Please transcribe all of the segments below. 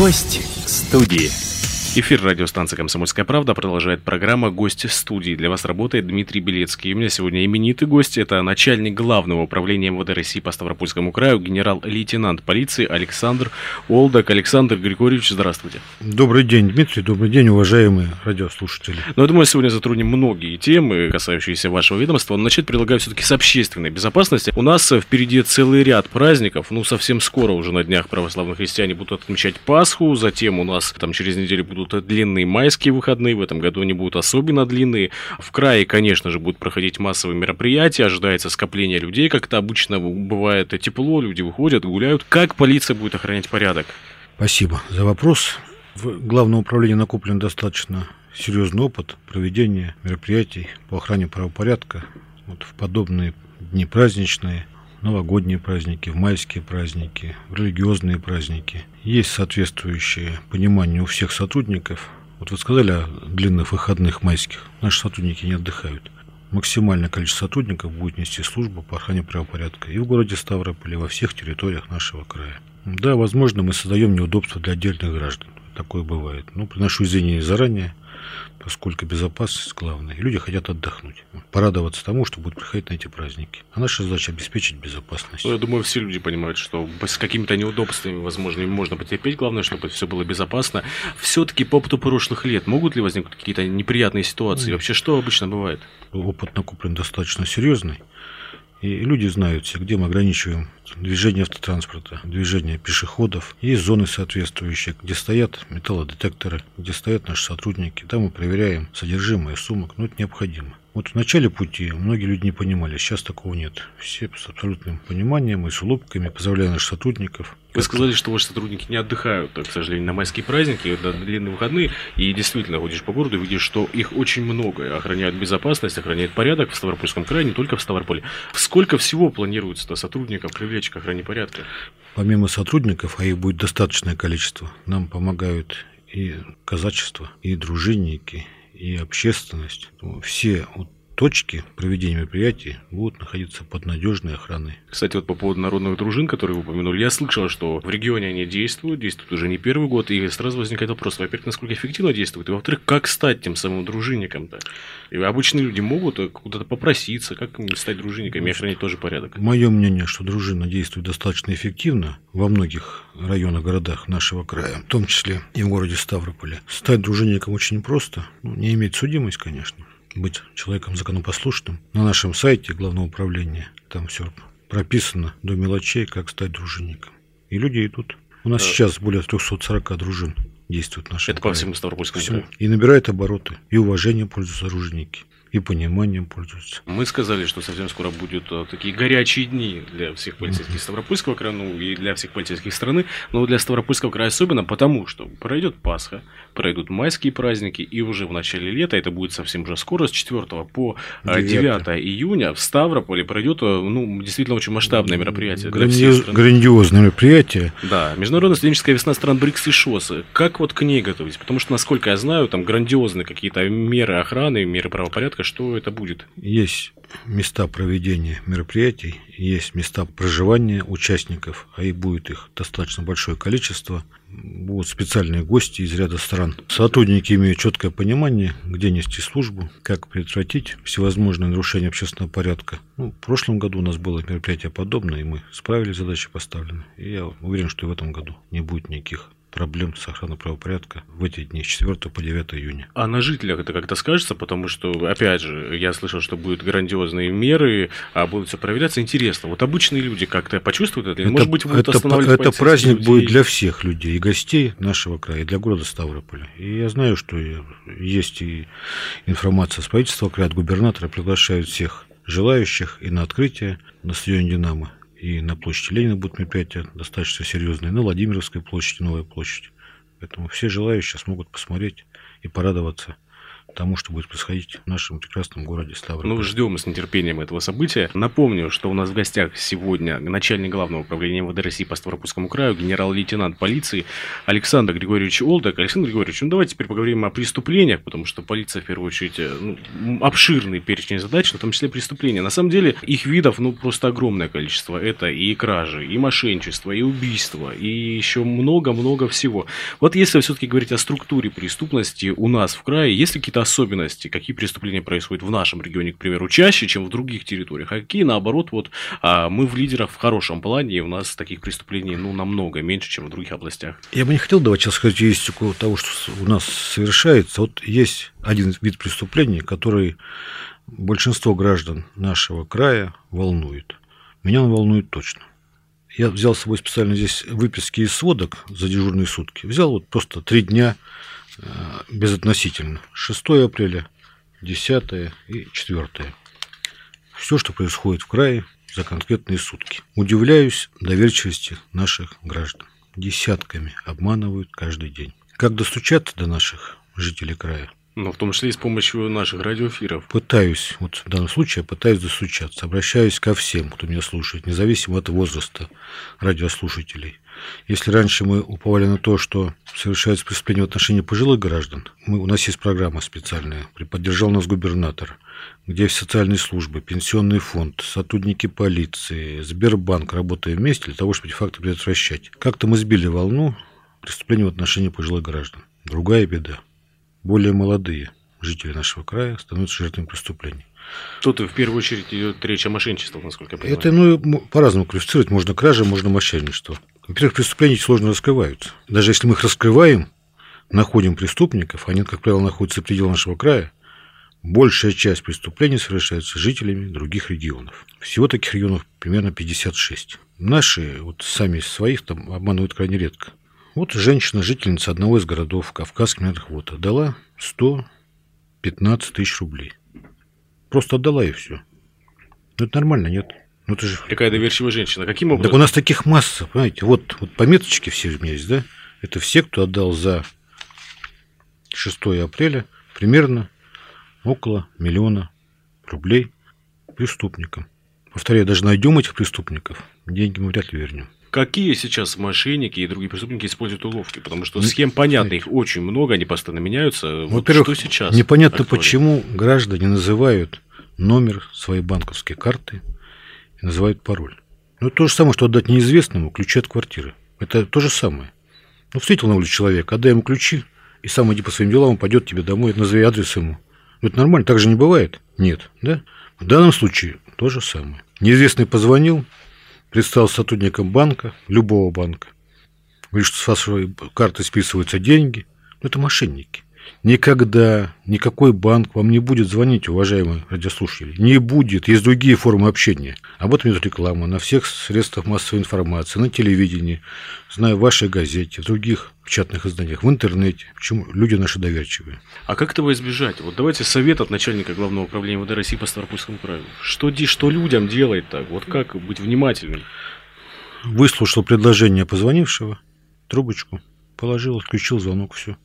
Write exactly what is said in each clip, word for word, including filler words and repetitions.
Гость студии. Эфир радиостанции «Комсомольская правда» продолжает программа «Гость студии». Для вас работает Дмитрий Белецкий. И у меня сегодня именитый гость. Это начальник главного управления МВД России по Ставропольскому краю, генерал-лейтенант полиции Александр Олдак. Александр Григорьевич, здравствуйте. Добрый день, Дмитрий. Добрый день, уважаемые радиослушатели. Ну, я думаю, сегодня затронем многие темы, касающиеся вашего ведомства. Но начать предлагаю все-таки с общественной безопасности. У нас впереди целый ряд праздников. Ну, совсем скоро уже на днях православные христиане будут отмечать Пасху. Затем у нас там через неделю будут длинные майские выходные, в этом году они будут особенно длинные. В крае, конечно же, будут проходить массовые мероприятия, ожидается скопление людей, как это обычно бывает, тепло, люди выходят, гуляют. Как полиция будет охранять порядок? Спасибо за вопрос. В Главном управлении накоплен достаточно серьезный опыт проведения мероприятий по охране правопорядка вот в подобные дни праздничные, новогодние праздники, в майские праздники, в религиозные праздники. Есть соответствующее понимание у всех сотрудников. Вот вы сказали о длинных выходных майских. Наши сотрудники не отдыхают. Максимальное количество сотрудников будет нести службу по охране правопорядка и в городе Ставрополь, и во всех территориях нашего края. Да, возможно, мы создаем неудобства для отдельных граждан. Такое бывает. Но приношу извинения заранее, поскольку безопасность главная. Люди хотят отдохнуть, порадоваться тому, что будут приходить на эти праздники. А наша задача — обеспечить безопасность. Ну, я думаю, все люди понимают, что с какими-то неудобствами, возможно, можно потерпеть. Главное, чтобы все было безопасно. Все-таки по опыту прошлых лет могут ли возникнуть какие-то неприятные ситуации? Вообще, что обычно бывает? Опыт накоплен достаточно серьезный. И люди знают все, где мы ограничиваем движение автотранспорта, движение пешеходов. Есть зоны соответствующие, где стоят металлодетекторы, где стоят наши сотрудники. Там мы проверяем содержимое сумок, но это необходимо. Вот в начале пути многие люди не понимали, сейчас такого нет. Все с абсолютным пониманием и с улыбками поздравляю наших сотрудников. Вы сказали, что ваши сотрудники не отдыхают, к сожалению, на майские праздники, на длинные выходные. И действительно, ходишь по городу и видишь, что их очень много. Охраняют безопасность, охраняют порядок в Ставропольском крае, не только в Ставрополе. Сколько всего планируется сотрудников привлечь к охране порядка? Помимо сотрудников, а их будет достаточное количество, нам помогают и казачество, и дружинники, и общественность. Все точки проведения мероприятий будут находиться под надежной охраной. Кстати, вот по поводу народных дружин, которые вы упомянули, я слышал, что в регионе они действуют, действуют уже не первый год, и сразу возникает вопрос, во-первых, насколько эффективно действуют, и во-вторых, как стать тем самым дружинником-то? И обычные люди могут куда-то попроситься, как стать дружинниками и охранять тоже порядок? Мое мнение, что дружина действует достаточно эффективно во многих районах, городах нашего края, в том числе и в городе Ставрополе. Стать дружинником очень просто, ну, не иметь судимость, конечно. Быть человеком законопослушным. На нашем сайте Главного управления там все прописано до мелочей, как стать дружинником. И люди идут. У нас да. Сейчас более триста сорок дружин действует в нашем. Это крае. По всему Ставропольскому краю. И набирает обороты, и уважением пользуются дружинники, и пониманием пользуются. Мы сказали, что совсем скоро будут такие горячие дни для всех полицейских mm-hmm. Ставропольского края, ну, и для всех полицейских страны, но для Ставропольского края особенно, потому что пройдет Пасха, пройдут майские праздники, и уже в начале лета, это будет совсем уже скоро, с четвёртого по девятое июня в Ставрополе пройдет, ну, действительно очень масштабное мероприятие. Гранди... Грандиозное мероприятие. Да, Международная студенческая весна стран Брикс и ШОС. Как вот к ней готовить? Потому что, насколько я знаю, там грандиозные какие-то меры охраны, меры правопорядка. Что это будет? Есть места проведения мероприятий, есть места проживания участников, а и будет их достаточно большое количество. Будут специальные гости из ряда стран. Сотрудники имеют четкое понимание, где нести службу, как предотвратить всевозможные нарушения общественного порядка. Ну, в прошлом году у нас было мероприятие подобное, и мы справились, задачи поставлены. И я уверен, что и в этом году не будет никаких проблем с охраной правопорядка в эти дни с четвёртого по девятое июня. А на жителях это как-то скажется, потому что, опять же, я слышал, что будут грандиозные меры, а будут все проверяться. Интересно, вот обычные люди как-то почувствуют это? это Может быть, будут это, останавливать это праздник людей? Будет для всех людей, и гостей нашего края, и для города Ставрополя. И я знаю, что есть и информация с правительства края, от губернатора приглашают всех желающих и на открытие на стадионе «Динамо». И на площади Ленина будут мероприятия достаточно серьезные, на Владимировской площади, Новой площади. Поэтому все желающие смогут посмотреть и порадоваться тому, что будет происходить в нашем прекрасном городе Ставрополь. Ну, ждем с нетерпением этого события. Напомню, что у нас в гостях сегодня начальник Главного управления МВД России по Ставропольскому краю, генерал-лейтенант полиции Александр Григорьевич Олдак. Александр Григорьевич, ну давайте теперь поговорим о преступлениях, потому что полиция, в первую очередь, ну, обширный перечень задач, в том числе преступления. На самом деле, их видов, ну, просто огромное количество. Это и кражи, и мошенничество, и убийство, и еще много-много всего. Вот если все-таки говорить о структуре преступности у нас в крае, есть ли какие-то особенности, какие преступления происходят в нашем регионе, к примеру, чаще, чем в других территориях, а какие, наоборот, вот мы в лидерах в хорошем плане, и у нас таких преступлений, ну, намного меньше, чем в других областях? Я бы не хотел давать сейчас характеристику того, что у нас совершается. Вот есть один вид преступлений, который большинство граждан нашего края волнует. Меня он волнует точно. Я взял с собой специально здесь выписки из сводок за дежурные сутки. Взял вот просто три дня безотносительно. шестого апреля, десятого и четвёртого. Все, что происходит в крае за конкретные сутки. Удивляюсь доверчивости наших граждан. Десятками обманывают каждый день. Как достучаться до наших жителей края? Ну, в том числе и с помощью наших радиоэфиров. Пытаюсь, вот в данном случае, пытаюсь достучаться. Обращаюсь ко всем, кто меня слушает, независимо от возраста радиослушателей. Если раньше мы уповали на то, что совершается преступление в отношении пожилых граждан, мы, у нас есть программа специальная, поддержал нас губернатор, где социальные службы, пенсионный фонд, сотрудники полиции, Сбербанк работают вместе для того, чтобы эти факты предотвращать. Как-то мы сбили волну преступления в отношении пожилых граждан. Другая беда. Более молодые жители нашего края становятся жертвами преступлений. Тут в первую очередь идет речь о мошенничестве, насколько я понимаю. Это, ну, по-разному квалифицировать. Можно кража, можно мошенничество. Во-первых, преступления сложно раскрываются. Даже если мы их раскрываем, находим преступников, они, как правило, находятся в пределах нашего края, большая часть преступлений совершается жителями других регионов. Всего таких регионов примерно пятьдесят шесть. Наши, вот сами своих, там обманывают крайне редко. Вот женщина, жительница одного из городов Кавказских Минеральных Вод, отдала сто пятнадцать тысяч рублей. Просто отдала, и все. Ну, это нормально, нет? Ну, это же... Какая доверчивая женщина. Каким образом? Так у нас таких масса, понимаете. Вот, вот пометочки все у меня есть, да? Это все, кто отдал за шестого апреля примерно около миллиона рублей преступникам. Повторяю, даже найдем этих преступников, деньги мы вряд ли вернем. Какие сейчас мошенники и другие преступники используют уловки? Потому что схем понятно, их очень много, они постоянно меняются. Вот что сейчас? Непонятно, актуально, почему граждане называют номер своей банковской карты и называют пароль. Ну, то же самое, что отдать неизвестному ключи от квартиры. Это то же самое. Ну, встретил на улице человека, отдай ему ключи, и сам иди по своим делам, он пойдет тебе домой, назови адрес ему. Ну, это нормально, так же не бывает? Нет, да? В данном случае то же самое. Неизвестный позвонил, предстал сотрудником банка, любого банка. Говорит, что с вашей карты списываются деньги. Но это мошенники. Никогда никакой банк вам не будет звонить, уважаемые радиослушатели. Не будет. Есть другие формы общения. Об этом идет реклама на всех средствах массовой информации, на телевидении, знаю, в вашей газете, в других печатных изданиях, в интернете. Почему люди наши доверчивые? А как этого избежать? Вот давайте совет от начальника Главного управления МВД России по Ставропольскому краю. Что, что людям делать так? Вот как быть внимательным? Выслушал предложение позвонившего, трубочку положил, отключил звонок, все.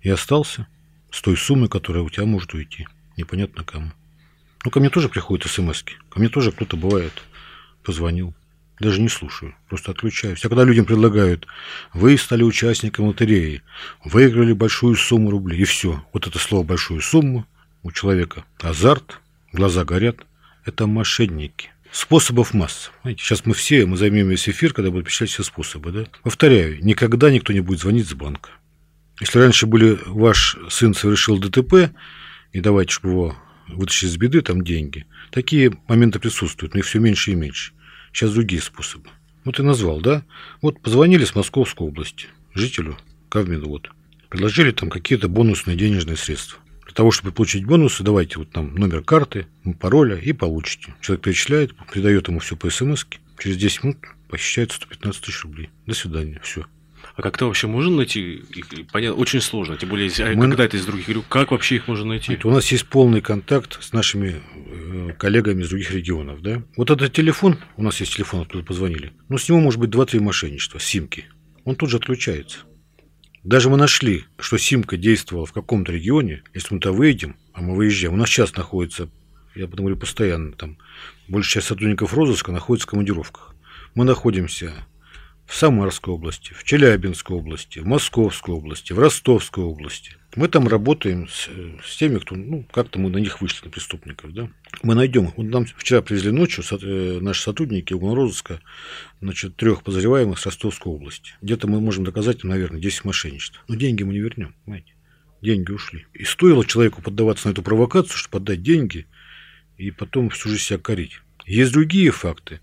И остался с той суммой, которая у тебя может уйти. Непонятно кому. Ну, ко мне тоже приходят смс-ки. Ко мне тоже кто-то бывает позвонил. Даже не слушаю. Просто отключаюсь. А когда людям предлагают, вы стали участником лотереи, выиграли большую сумму рублей. И все. Вот это слово «большую сумму» у человека азарт, глаза горят. Это мошенники. Способов масса. Знаете, сейчас мы все, мы займем весь эфир, когда будут перечислять все способы. Да? Повторяю, никогда никто не будет звонить с банка. Если раньше были, ваш сын совершил ДТП, и давайте, чтобы его вытащить из беды, там деньги. Такие моменты присутствуют, но их все меньше и меньше. Сейчас другие способы. Вот и назвал, да? Вот позвонили с Московской области жителю Кавминвод. Предложили там какие-то бонусные денежные средства. Для того, чтобы получить бонусы, давайте вот нам номер карты, пароля и получите. Человек перечисляет, передает ему все по смс-ке. Через десять минут похищает сто пятнадцать тысяч рублей. До свидания, все. А как-то вообще можно найти их? Понятно, очень сложно, тем более, мы... когда это из других регионов, как вообще их можно найти? Нет, у нас есть полный контакт с нашими коллегами из других регионов, да? Вот этот телефон, у нас есть телефон, откуда позвонили, но с него может быть два-три мошенничества, симки, он тут же отключается. Даже мы нашли, что симка действовала в каком-то регионе. Если мы-то выйдем, а мы выезжаем, у нас сейчас находится, я потом говорю постоянно, там большая часть сотрудников розыска находится в командировках. Мы находимся в Самарской области, в Челябинской области, в Московской области, в Ростовской области. Мы там работаем с, с теми, кто, ну, как-то мы на них вышли, на преступников, да. Мы найдем. Вот нам вчера привезли ночью со, э, наши сотрудники уголовного розыска, значит, трех подозреваемых с Ростовской области. Где-то мы можем доказать, наверное, десять мошенничеств. Но деньги мы не вернем, понимаете? Деньги ушли. И стоило человеку поддаваться на эту провокацию, чтобы отдать деньги и потом всю жизнь себя корить. Есть другие факты.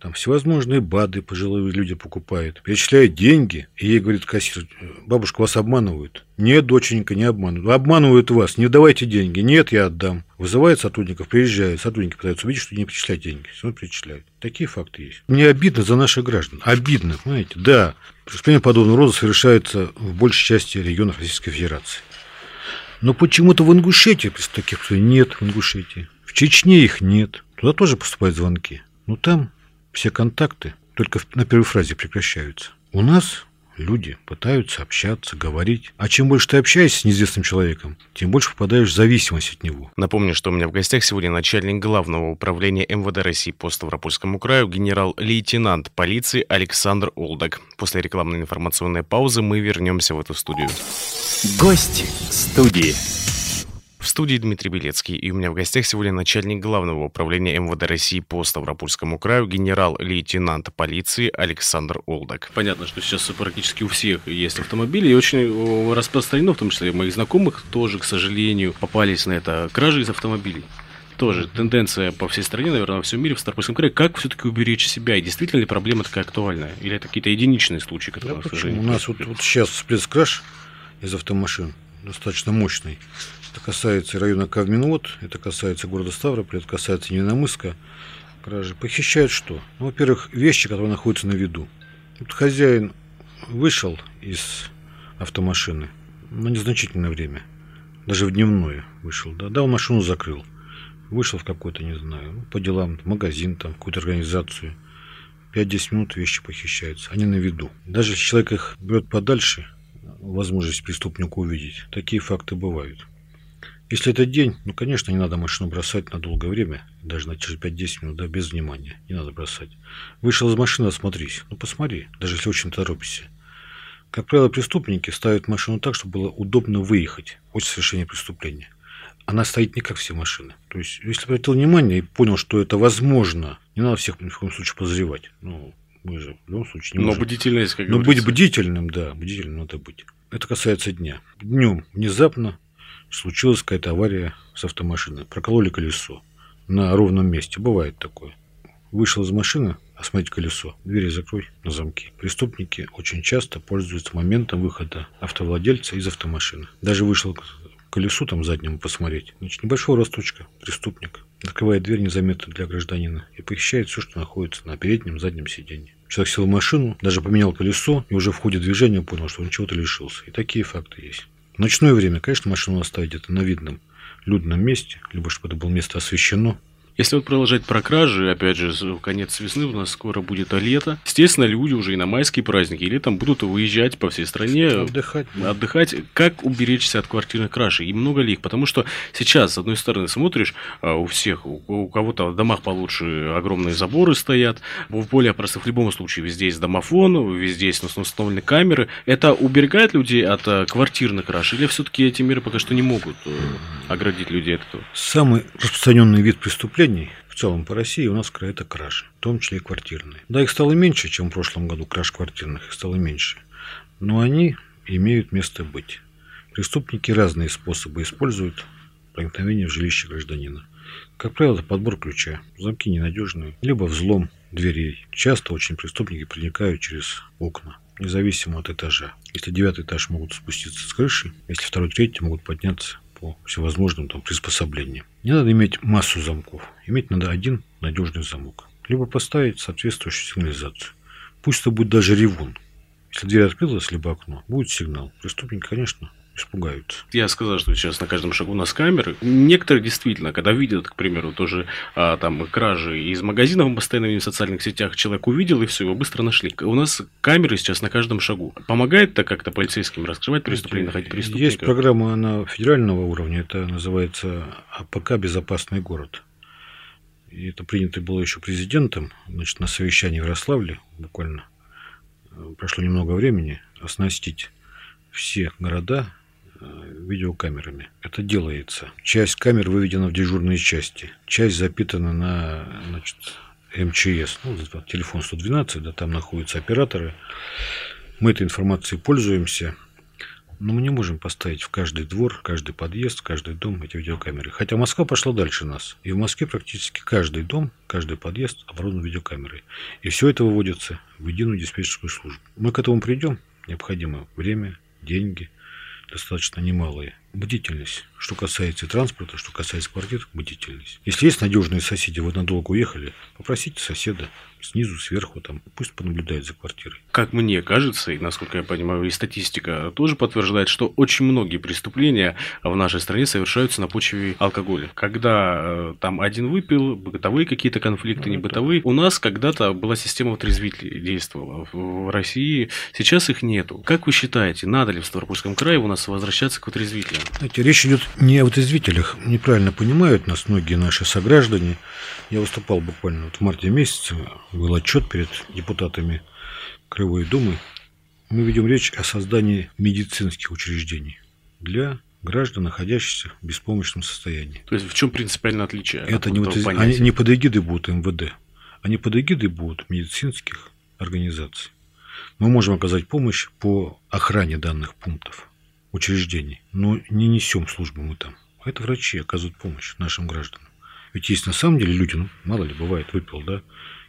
Там всевозможные БАДы пожилые люди покупают, перечисляют деньги, и ей говорит кассир: бабушка, вас обманывают. Нет, доченька, не обманывают. Обманывают вас, не давайте деньги. Нет, я отдам. Вызывает сотрудников, приезжают, сотрудники пытаются убедить, что не перечисляют деньги. Все равно перечисляют. Такие факты есть. Мне обидно за наших граждан. Обидно, понимаете? Да. Преступления подобного рода совершаются в большей части регионов Российской Федерации. Но почему-то в Ингушетии таких нет, в Ингушетии. В Чечне их нет. Туда тоже поступают звонки. Но там... все контакты только на первой фразе прекращаются. У нас люди пытаются общаться, говорить. А чем больше ты общаешься с неизвестным человеком, тем больше попадаешь в зависимость от него. Напомню, что у меня в гостях сегодня начальник Главного управления МВД России по Ставропольскому краю, генерал-лейтенант полиции Александр Олдак. После рекламной информационной паузы мы вернемся в эту студию. Гость студии. В студии Дмитрий Белецкий, и у меня в гостях сегодня начальник Главного управления МВД России по Ставропольскому краю, генерал-лейтенант полиции Александр Олдак. Понятно, что сейчас практически у всех есть автомобили, и очень распространено, в том числе и моих знакомых тоже, к сожалению, попались на это кражи из автомобилей. Тоже тенденция по всей стране, наверное, во всем мире, в Ставропольском крае. Как все-таки уберечь себя? И действительно ли проблема такая актуальная? Или это какие-то единичные случаи, которые да, у нас, почему? У нас вот, вот сейчас всплеск-краж из автомашин достаточно мощный. Это касается района Кавминвод, это касается города Ставрополя, это касается Ниномыска. Кражи. Похищают что? Ну, во-первых, вещи, которые находятся на виду. Вот хозяин вышел из автомашины на незначительное время, даже в дневное вышел, да, да, он машину закрыл, вышел в какой-то, не знаю, по делам, магазин, там, какую-то организацию. пять-десять минут вещи похищаются, они на виду. Даже если человек их берет подальше, возможность преступнику увидеть. Такие факты бывают. Если это день, ну, конечно, не надо машину бросать на долгое время, даже на через пять-десять минут, да, без внимания, не надо бросать. Вышел из машины, осмотрись, ну, посмотри, даже если очень торопишься. Как правило, преступники ставят машину так, чтобы было удобно выехать после совершения преступления. Она стоит не как все машины. То есть, если обратил внимание и понял, что это возможно, не надо всех ни в коем случае подозревать. Ну, мы же в любом случае не можем. Но бдительность, как говорится. Но быть бдительным, да, бдительным надо быть. Это касается дня. Днем внезапно случилась какая-то авария с автомашиной. Прокололи колесо на ровном месте. Бывает такое. Вышел из машины, осмотреть колесо. Двери закрой на замки. Преступники очень часто пользуются моментом выхода автовладельца из автомашины. Даже вышел к колесу там заднему посмотреть. Значит, небольшого росточка. Преступник открывает дверь незаметно для гражданина и похищает все, что находится на переднем, заднем сиденье. Человек сел в машину, даже поменял колесо и уже в ходе движения понял, что он чего-то лишился. И такие факты есть. В ночное время, конечно, машину оставить где-то на видном, людном месте, либо чтобы это было место освещено. Если вот продолжать про кражи, опять же, конец весны, у нас скоро будет лето. Естественно, люди уже и на майские праздники, и летом будут выезжать по всей стране, отдыхать. отдыхать. Как уберечься от квартирных краж? И много ли их? Потому что сейчас, с одной стороны, смотришь, у всех, у кого-то в домах получше огромные заборы стоят, в более простых, в любом случае, везде есть домофон, везде есть установлены камеры. Это уберегает людей от квартирных краж? Или все-таки эти меры пока что не могут оградить людей от этого? Самый распространенный вид преступления в целом по России у нас в крае это кражи, в том числе и квартирные. Да, их стало меньше, чем в прошлом году, краж квартирных, их стало меньше. Но они имеют место быть. Преступники разные способы используют проникновение в жилище гражданина. Как правило, это подбор ключа, замки ненадежные, либо взлом дверей. Часто очень преступники проникают через окна, независимо от этажа. Если девятый этаж, могут спуститься с крыши, если второй, третий, могут подняться по всевозможным там приспособлениям. Не надо иметь массу замков. Иметь надо один надежный замок. Либо поставить соответствующую сигнализацию. Пусть это будет даже ревун. Если дверь открылась, либо окно, будет сигнал. Преступник, конечно, испугаются. Я сказал, что сейчас на каждом шагу у нас камеры. Некоторые действительно, когда видят, к примеру, тоже а, там кражи из магазинов, постоянно в социальных сетях человек увидел, и все, его быстро нашли. У нас камеры сейчас на каждом шагу. Помогает это как-то полицейским раскрывать преступления, находить преступников? Есть программа, она федерального уровня, это называется «АПК Безопасный город». И это принято было еще президентом, значит, на совещании в Ярославле, буквально прошло немного времени, оснастить все города видеокамерами. Это делается. Часть камер выведена в дежурные части, часть запитана на, значит, эм че эс, ну, телефон сто двенадцать, да, там находятся операторы. Мы этой информацией пользуемся, но мы не можем поставить в каждый двор, каждый подъезд, каждый дом эти видеокамеры. Хотя Москва пошла дальше нас. И в Москве практически каждый дом, каждый подъезд оборудован видеокамерой. И все это выводится в единую диспетчерскую службу. Мы к этому придем. Необходимо время, деньги, достаточно немалые. Бдительность. Что касается транспорта, что касается квартир, бдительность. Если есть надежные соседи, вы надолго уехали, попросите соседа снизу, сверху, там, пусть понаблюдает за квартирой. Как мне кажется, и насколько я понимаю, и статистика тоже подтверждает, что очень многие преступления в нашей стране совершаются на почве алкоголя. Когда там один выпил, бытовые какие-то конфликты, ну, не бытовые. У нас когда-то была система отрезвителей, действовала в России, сейчас их нету. Как вы считаете, надо ли в Ставропольском крае у нас возвращаться к отрезвителям? Знаете, речь идет не о отрезвителях. Неправильно понимают нас многие наши сограждане. Я выступал буквально вот в марте месяце, был отчет перед депутатами Краевой Думы. Мы ведем речь о создании медицинских учреждений для граждан, находящихся в беспомощном состоянии. То есть в чем принципиальное отличие? Это не, отрез... Они не под эгидой будут эм вэ дэ, они под эгидой будут медицинских организаций. Мы можем оказать помощь по охране данных пунктов, учреждений, но не несем службу мы там. Это врачи оказывают помощь нашим гражданам. Ведь есть на самом деле люди, ну, мало ли, бывает, выпил, да,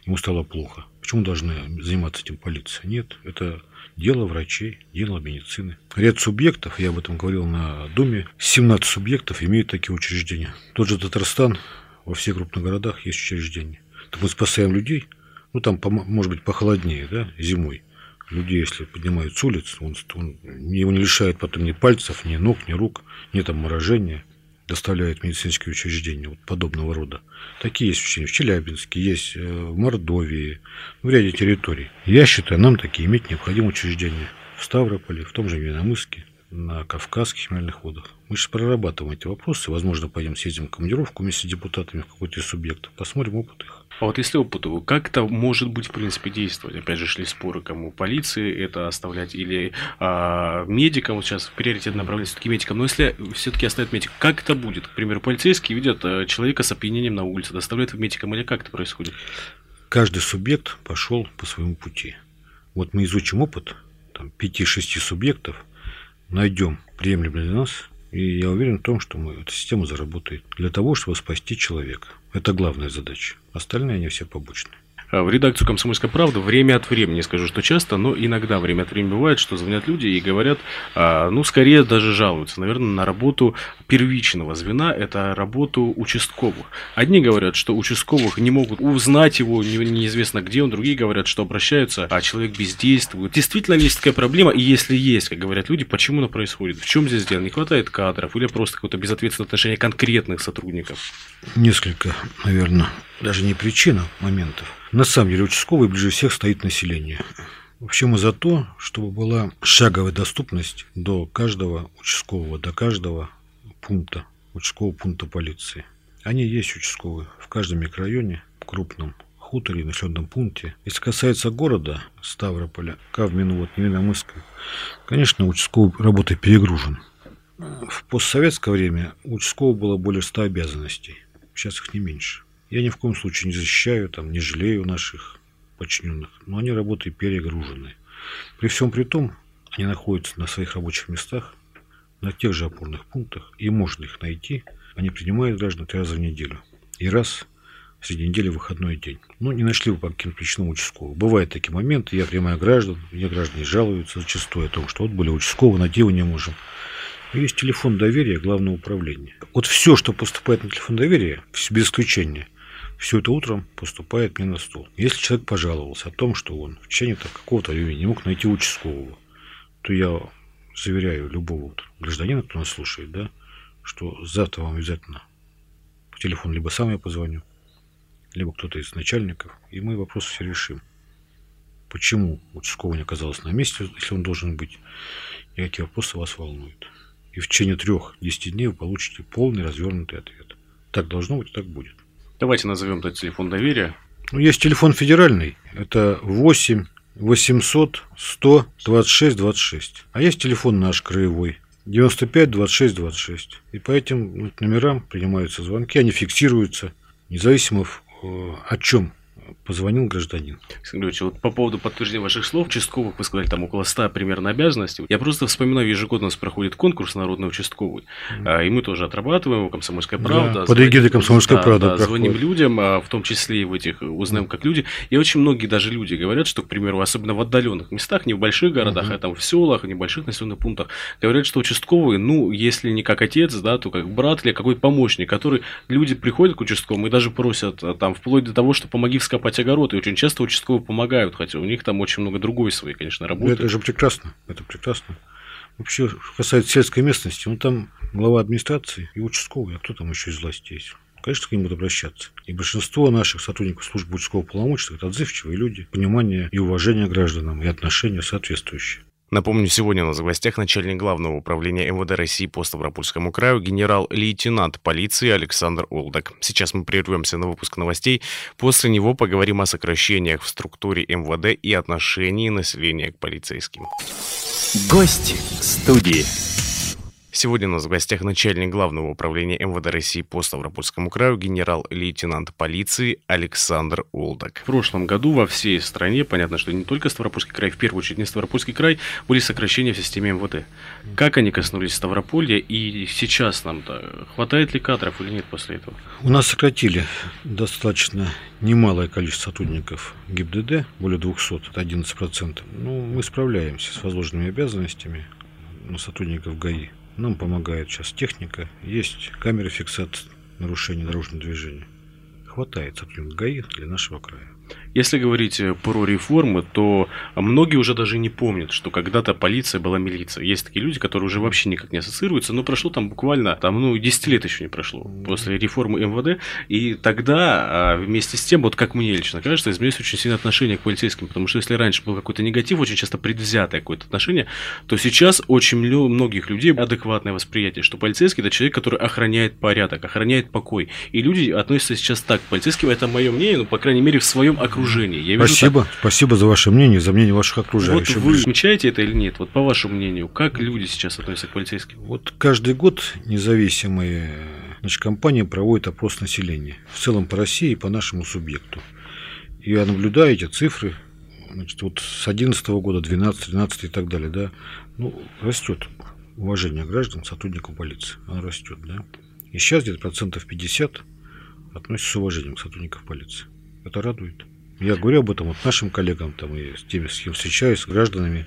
ему стало плохо. Почему должны заниматься этим полиция? Нет, это дело врачей, дело медицины. Ряд субъектов, я об этом говорил на Думе, семнадцать субъектов имеют такие учреждения. Тот же Татарстан, во всех крупных городах есть учреждения. Так мы спасаем людей, ну, там, может быть, похолоднее, да, зимой. Людей, если поднимают с улиц, он, он, его не лишает потом ни пальцев, ни ног, ни рук, ни там морожения, доставляют медицинские учреждения вот подобного рода. Такие есть учреждения в Челябинске, есть в Мордовии, в ряде территорий. Я считаю, нам такие иметь необходимо учреждения в Ставрополе, в том же Винномыске, на Кавказских Минеральных Водах. Мы сейчас прорабатываем эти вопросы. Возможно, пойдем съездим в командировку вместе с депутатами в какой-то из субъектов, посмотрим опыт их. А вот если опыту, как-то может быть, в принципе, действовать? Опять же, шли споры, кому полиции это оставлять или а, медикам. Вот сейчас в приоритет направляется все-таки медикам. Но если все-таки оставят медикам, как это будет? К примеру, полицейские видят человека с опьянением на улице, доставляют в медикам, или как это происходит? Каждый субъект пошел по своему пути. Вот мы изучим опыт там, пяти-шести субъектов, найдем приемлемый для нас, и я уверен в том, что мы, эта система заработает для того, чтобы спасти человека. Это главная задача. Остальные они все побочные. В редакцию «Комсомольской правды» время от времени, не скажу, что часто, но иногда время от времени бывает, что звонят люди и говорят, ну, скорее даже жалуются, наверное, на работу первичного звена, это работу участковых. Одни говорят, что участковых не могут узнать его, неизвестно где он, другие говорят, что обращаются, а человек бездействует. Действительно ли есть такая проблема? И если есть, как говорят люди, почему она происходит? В чем здесь дело? Не хватает кадров или просто какое-то безответственное отношение конкретных сотрудников? Несколько, наверное, даже не причина, моментов. На самом деле участковый ближе всех стоит население. Вообще мы за то, чтобы была шаговая доступность до каждого участкового, до каждого пункта, участкового пункта полиции. Они есть участковые в каждом микрорайоне, крупном хуторе, населенном пункте. Если касается города Ставрополя, Кавминвод, Невинномыска, конечно, участковый работой перегружен. В постсоветское время у участкового было более ста обязанностей, сейчас их не меньше. Я ни в коем случае не защищаю, там, не жалею наших подчиненных, но они работают перегружены. При всем при том, они находятся на своих рабочих местах, на тех же опорных пунктах, и можно их найти. Они принимают граждан три раза в неделю. И раз среди недели выходной день. Ну, не нашли вы по каким-то причинам участкового. Бывают такие моменты, я принимаю граждан, мне граждане жалуются зачастую о том, что вот были участковые, найти его не можем. Есть телефон доверия главного управления. Вот все, что поступает на телефон доверия, без исключения, все это утром поступает мне на стол. Если человек пожаловался о том, что он в течение какого-то времени не мог найти участкового, то я заверяю любого гражданина, кто нас слушает, да, что завтра вам обязательно по телефону либо сам я позвоню, либо кто-то из начальников, и мы вопросы все решим. Почему участковый не оказался на месте, если он должен быть, и какие вопросы вас волнуют. И в течение трех-десяти дней вы получите полный развернутый ответ. Так должно быть, так будет. Давайте назовем этот телефон доверия. Ну, есть телефон федеральный, это восемь восемьсот сто двадцать шесть двадцать шесть. А есть телефон наш краевой, девяносто пять двадцать шесть двадцать шесть. И по этим номерам принимаются звонки, они фиксируются, независимо о чем позвонил гражданин. Александр Григорьевич, вот по поводу подтверждения ваших слов, участковых, вы сказали, там около ста примерно обязанностей. Я просто вспоминаю, ежегодно у нас проходит конкурс «Народный участковый», mm-hmm. и мы тоже отрабатываем «Комсомольская правда». Да, под эгидой «Комсомольская да, правда». Да, звоним людям, в том числе и в этих, узнаем, как люди. И очень многие даже люди говорят, что, к примеру, особенно в отдаленных местах, не в больших городах, mm-hmm. а там в селах, в небольших населенных пунктах, говорят, что участковые, ну, если не как отец, да, то как брат или какой помощник, который люди приходят к участковому и даже просят, там, вплоть до того, что помоги вскопать огород, и очень часто участковые помогают, хотя у них там очень много другой своей, конечно, работы. Это же прекрасно, это прекрасно. Вообще, что касается сельской местности, ну, там глава администрации и участковый, а кто там еще из власти есть? Конечно, к ним будут обращаться. И большинство наших сотрудников службы участкового полномочия – это отзывчивые люди, понимание и уважение гражданам, и отношения соответствующие. Напомню, сегодня у нас в гостях начальник Главного управления эм вэ дэ России по Ставропольскому краю генерал-лейтенант полиции Александр Олдак. Сейчас мы прервемся на выпуск новостей. После него поговорим о сокращениях в структуре эм вэ дэ и отношении населения к полицейским. Гость студии. Сегодня у нас в гостях начальник Главного управления эм вэ дэ России по Ставропольскому краю генерал-лейтенант полиции Александр Олдак. В прошлом году во всей стране, понятно, что не только Ставропольский край, в первую очередь не Ставропольский край, были сокращения в системе эм вэ дэ. Как они коснулись Ставрополья и сейчас нам-то хватает ли кадров или нет после этого? У нас сократили достаточно немалое количество сотрудников гэ и бэ дэ дэ, более двухсот, это одиннадцать процентов. Ну, мы справляемся с возложенными обязанностями на сотрудников ГАИ. Нам помогает сейчас техника, есть камеры фиксации нарушений дорожного движения. Хватает сотрудников ГАИ для нашего края. Если говорить про реформы, то многие уже даже не помнят, что когда-то полиция была милиция. Есть такие люди, которые уже вообще никак не ассоциируются, но прошло там буквально, там, ну, десять лет еще не прошло после реформы эм вэ дэ. И тогда вместе с тем, вот как мне лично кажется, изменилось очень сильно отношение к полицейским, потому что если раньше был какой-то негатив, очень часто предвзятое какое-то отношение, то сейчас очень многих людей адекватное восприятие, что полицейский – это человек, который охраняет порядок, охраняет покой. И люди относятся сейчас так к полицейским, это мое мнение, ну, по крайней мере, в своем окружении. Я вижу, спасибо, так... спасибо за ваше мнение, за мнение ваших окружающих. Вот вы замечаете это или нет? Вот по вашему мнению, как люди сейчас относятся к полицейским? Вот каждый год независимые, значит, компании проводят опрос населения в целом по России и по нашему субъекту. И я наблюдаю эти цифры, значит, вот с две тысячи одиннадцатого года, двенадцать, тринадцать и так далее, да, ну, растет уважение граждан, сотрудников полиции, оно растет, да. И сейчас где-то процентов пятьдесят относятся с уважением к сотрудникам полиции. Это радует. Я говорю об этом вот нашим коллегам, там, и с теми, с кем встречаюсь, с гражданами.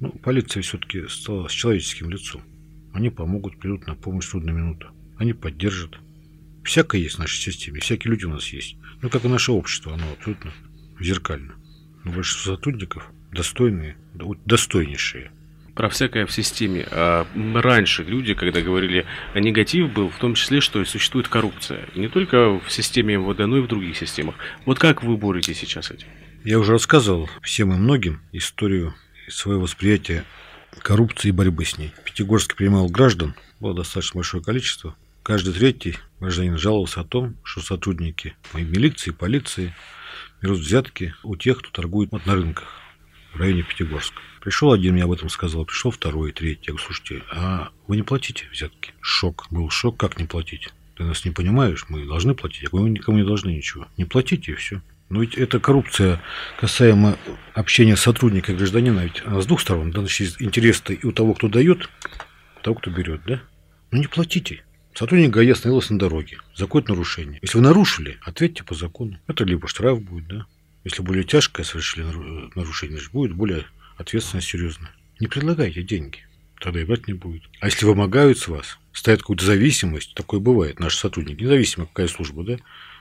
Ну, полиция все-таки стала с человеческим лицом. Они помогут, придут на помощь в трудную минуту. Они поддержат. Всякое есть в нашей системе, всякие люди у нас есть. Ну, как и наше общество, оно абсолютно зеркально. Но большинство сотрудников достойные, достойнейшие. Про всякое в системе. Раньше люди, когда говорили о негативе, был в том числе, что существует коррупция. И не только в системе эм вэ дэ, но и в других системах. Вот как вы боретесь сейчас с этим? Я уже рассказывал всем и многим историю своего восприятия коррупции и борьбы с ней. В Пятигорске принимал граждан, было достаточно большое количество. Каждый третий гражданин жаловался о том, что сотрудники милиции, полиции берут взятки у тех, кто торгует на рынках в районе Пятигорска. Пришел один, мне об этом сказал, пришел второй, третий. Я говорю, слушайте, а вы не платите взятки? Шок. Был шок, как не платить? Ты нас не понимаешь, мы должны платить. Я говорю, мы никому не должны ничего. Не платите, и все. Но ведь эта коррупция, касаемо общения сотрудника и гражданина, ведь она с двух сторон, да, значит, интерес-то и у того, кто дает, и у того, кто берет, да? Ну, не платите. Сотрудник ГАИ остановился на дороге за какое-то нарушение. Если вы нарушили, ответьте по закону. Это либо штраф будет, да? Если более тяжкое совершили нарушение, будет более ответственность серьезная. Не предлагайте деньги, тогда и брать не будет. А если вымогают с вас, ставят какую-то зависимость, такое бывает, наши сотрудники, независимо какая служба, да,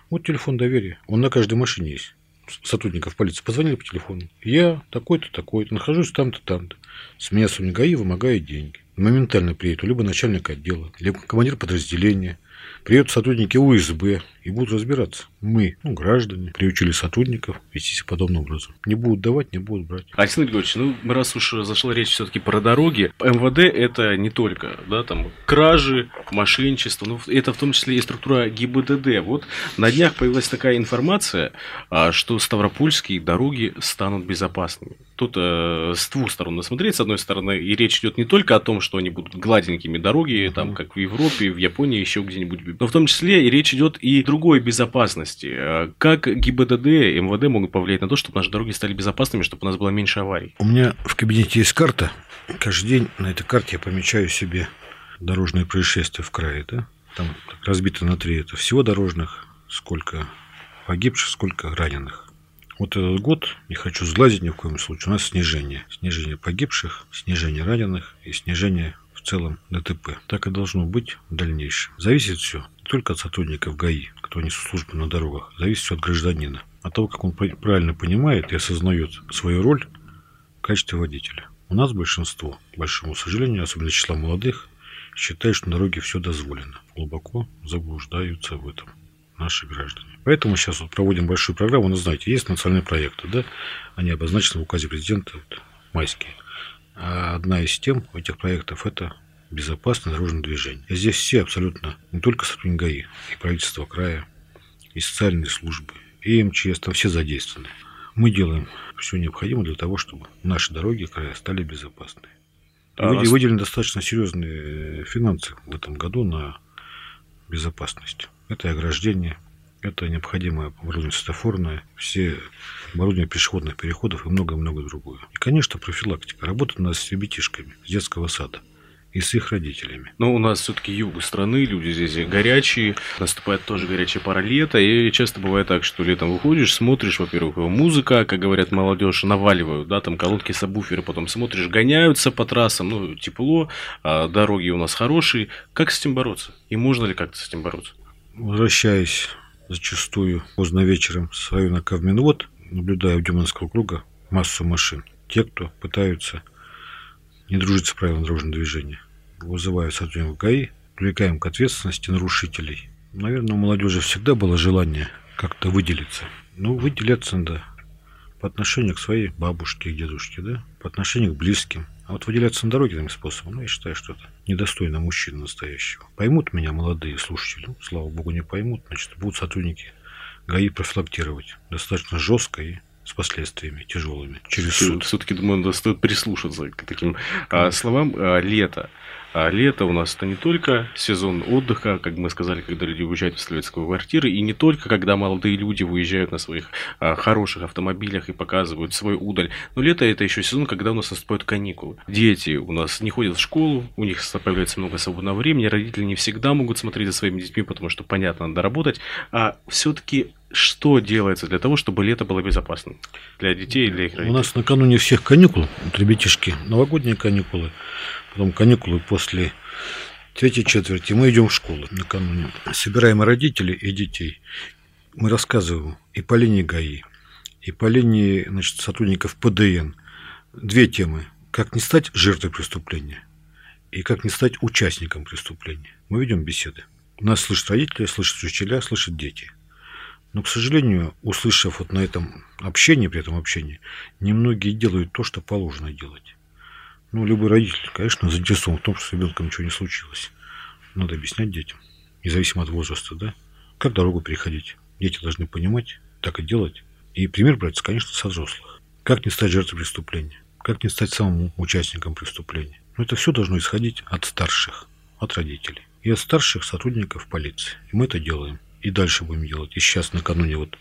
вот телефон доверия, он на каждой машине есть. сотрудников полиции позвонили по телефону. Я такой-то, такой-то, нахожусь там-то, там-то. С меня ГАИ вымогают деньги. Моментально приедет либо начальник отдела, либо командир подразделения. Приедут сотрудники УСБ и будут разбираться. Мы, ну, граждане, приучили сотрудников вести себя подобным образом. Не будут давать, не будут брать. Александр Григорьевич, ну, раз уж зашла речь все-таки про дороги, МВД это не только, да, там, кражи, мошенничество, но это в том числе и структура ГИБДД. Вот на днях появилась такая информация, что ставропольские дороги станут безопасными. Тут э, с двух сторон насмотреть. С одной стороны, и речь идет не только о том, что они будут гладенькими дороги, там, как в Европе, в Японии, еще где-нибудь. Но в том числе и речь идет и о другой безопасности. Как ГИБДД и МВД могут повлиять на то, чтобы наши дороги стали безопасными, чтобы у нас было меньше аварий? У меня в кабинете есть карта. Каждый день на этой карте я помечаю себе дорожные происшествия в крае. Да? Там разбито на три. Это всего дорожных, сколько погибших, сколько раненых. Вот этот год, не хочу сглазить ни в коем случае, у нас снижение. Снижение погибших, снижение раненых и снижение в целом ДТП. Так и должно быть в дальнейшем. Зависит все не только от сотрудников ГАИ, кто несут службу на дорогах, зависит все от гражданина. От того, как он правильно понимает и осознает свою роль в качестве водителя. У нас большинство, к большому сожалению, особенно числа молодых, считает, что на дороге все дозволено. Глубоко заблуждаются в этом наши граждане. Поэтому сейчас вот проводим большую программу. Ну, знаете, есть национальные проекты, да? Они обозначены в указе президента вот, майские. А одна из тем этих проектов – это безопасное дорожное движение. И здесь все абсолютно, не только сотрудники ГАИ, и правительство края, и социальные службы, и МЧС, там все задействованы. Мы делаем все необходимое для того, чтобы наши дороги края стали безопасными. А Вы, раз... Выделены достаточно серьезные финансы в этом году на безопасность. Это ограждение, это необходимое оборудование светофорное, все оборудование пешеходных переходов и много-много другое. И, конечно, профилактика. Работа у нас с ребятишками с детского сада и с их родителями. Но у нас все-таки юг страны, люди здесь горячие, наступает тоже горячая пора лета, и часто бывает так, что летом выходишь, смотришь, во-первых, музыка, как говорят молодежь, наваливают, да, там колодки, сабвуферы, потом смотришь, гоняются по трассам, ну, тепло, дороги у нас хорошие. Как с этим бороться? И можно ли как-то с этим бороться? Возвращаясь зачастую поздно вечером с района Кавминвод, наблюдая у Дюмановского круга массу машин. Те, кто пытаются не дружить с правилами дорожного движения, вызывают сотрудников ГАИ, привлекаем к ответственности нарушителей. Наверное, у молодежи всегда было желание как-то выделиться. Ну, выделяться надо по отношению к своей бабушке, к дедушке, да, по отношению к близким. А вот выделяться на дороге таким способом, ну, я считаю, что это недостойно мужчины настоящего. Поймут меня молодые слушатели, ну, слава богу, не поймут, значит, будут сотрудники ГАИ профилактировать достаточно жестко и с последствиями тяжелыми через суд. Все-таки, думаю, надо стоит прислушаться к таким а, словам. А, лето. А лето у нас это не только сезон отдыха, как мы сказали, когда люди уезжают из советского квартиры, и не только, когда молодые люди выезжают на своих а, хороших автомобилях и показывают свой удаль. Но лето это еще сезон, когда у нас наступают каникулы. Дети у нас не ходят в школу, у них появляется много свободного времени, родители не всегда могут смотреть за своими детьми, потому что, понятно, надо работать. А все-таки что делается для того, чтобы лето было безопасным для детей и для их родителей? У нас накануне всех каникул, вот, ребятишки, новогодние каникулы, потом каникулы после третьей четверти. Мы идем в школу накануне. Собираем родителей и детей. Мы рассказываем и по линии ГАИ, и по линии, значит, сотрудников ПДН. Две темы. Как не стать жертвой преступления и как не стать участником преступления. Мы ведем беседы. Нас слышат родители, слышат учителя, слышат дети. Но, к сожалению, услышав вот на этом общении, при этом общении, немногие делают то, что положено делать. Ну, любой родитель, конечно, заинтересован в том, что с ребенком ничего не случилось. Надо объяснять детям, независимо от возраста, да, как дорогу переходить. Дети должны понимать, так и делать. И пример брать, конечно, со взрослых. Как не стать жертвой преступления, как не стать самому участником преступления. Но это все должно исходить от старших, от родителей и от старших сотрудников полиции. И мы это делаем, и дальше будем делать. И сейчас, накануне вот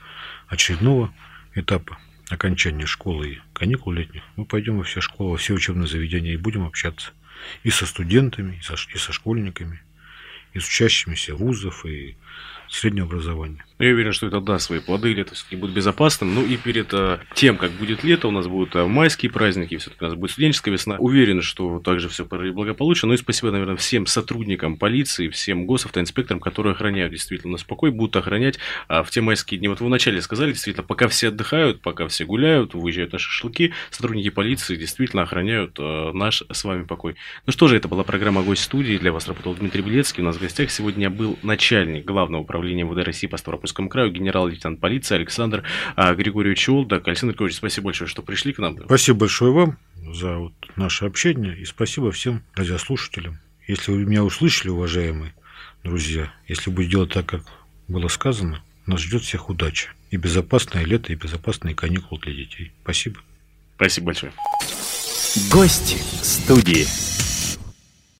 очередного этапа окончания школы и каникул летних, мы пойдем во все школы, во все учебные заведения и будем общаться и со студентами, и со, и со школьниками, и с учащимися вузов и среднего образования. Я уверен, что это даст свои плоды, лето все-таки будет безопасным. Ну и перед тем, как будет лето, у нас будут майские праздники, все-таки у нас будет студенческая весна. Уверен, что также все благополучно. Ну и спасибо, наверное, всем сотрудникам полиции, всем госавтоинспекторам, которые охраняют действительно нас покой, будут охранять в те майские дни. Вот вы вначале сказали, действительно, пока все отдыхают, пока все гуляют, выезжают на шашлыки, сотрудники полиции действительно охраняют наш с вами покой. Ну что же, это была программа «Гость студии». Для вас работал Дмитрий Белецкий. У нас в гостях сегодня был начальник Главного управления МВД России по Ставропольскому краю, генерал-лейтенант полиции Александр Григорьевич Олдак. Александр Григорьевич, спасибо большое, что пришли к нам. Спасибо большое вам за вот наше общение и спасибо всем радиослушателям. Если вы меня услышали, уважаемые друзья, если будете делать так, как было сказано, нас ждет всех удачи. И безопасное лето, и безопасные каникулы для детей. Спасибо. Спасибо большое. Гость студии.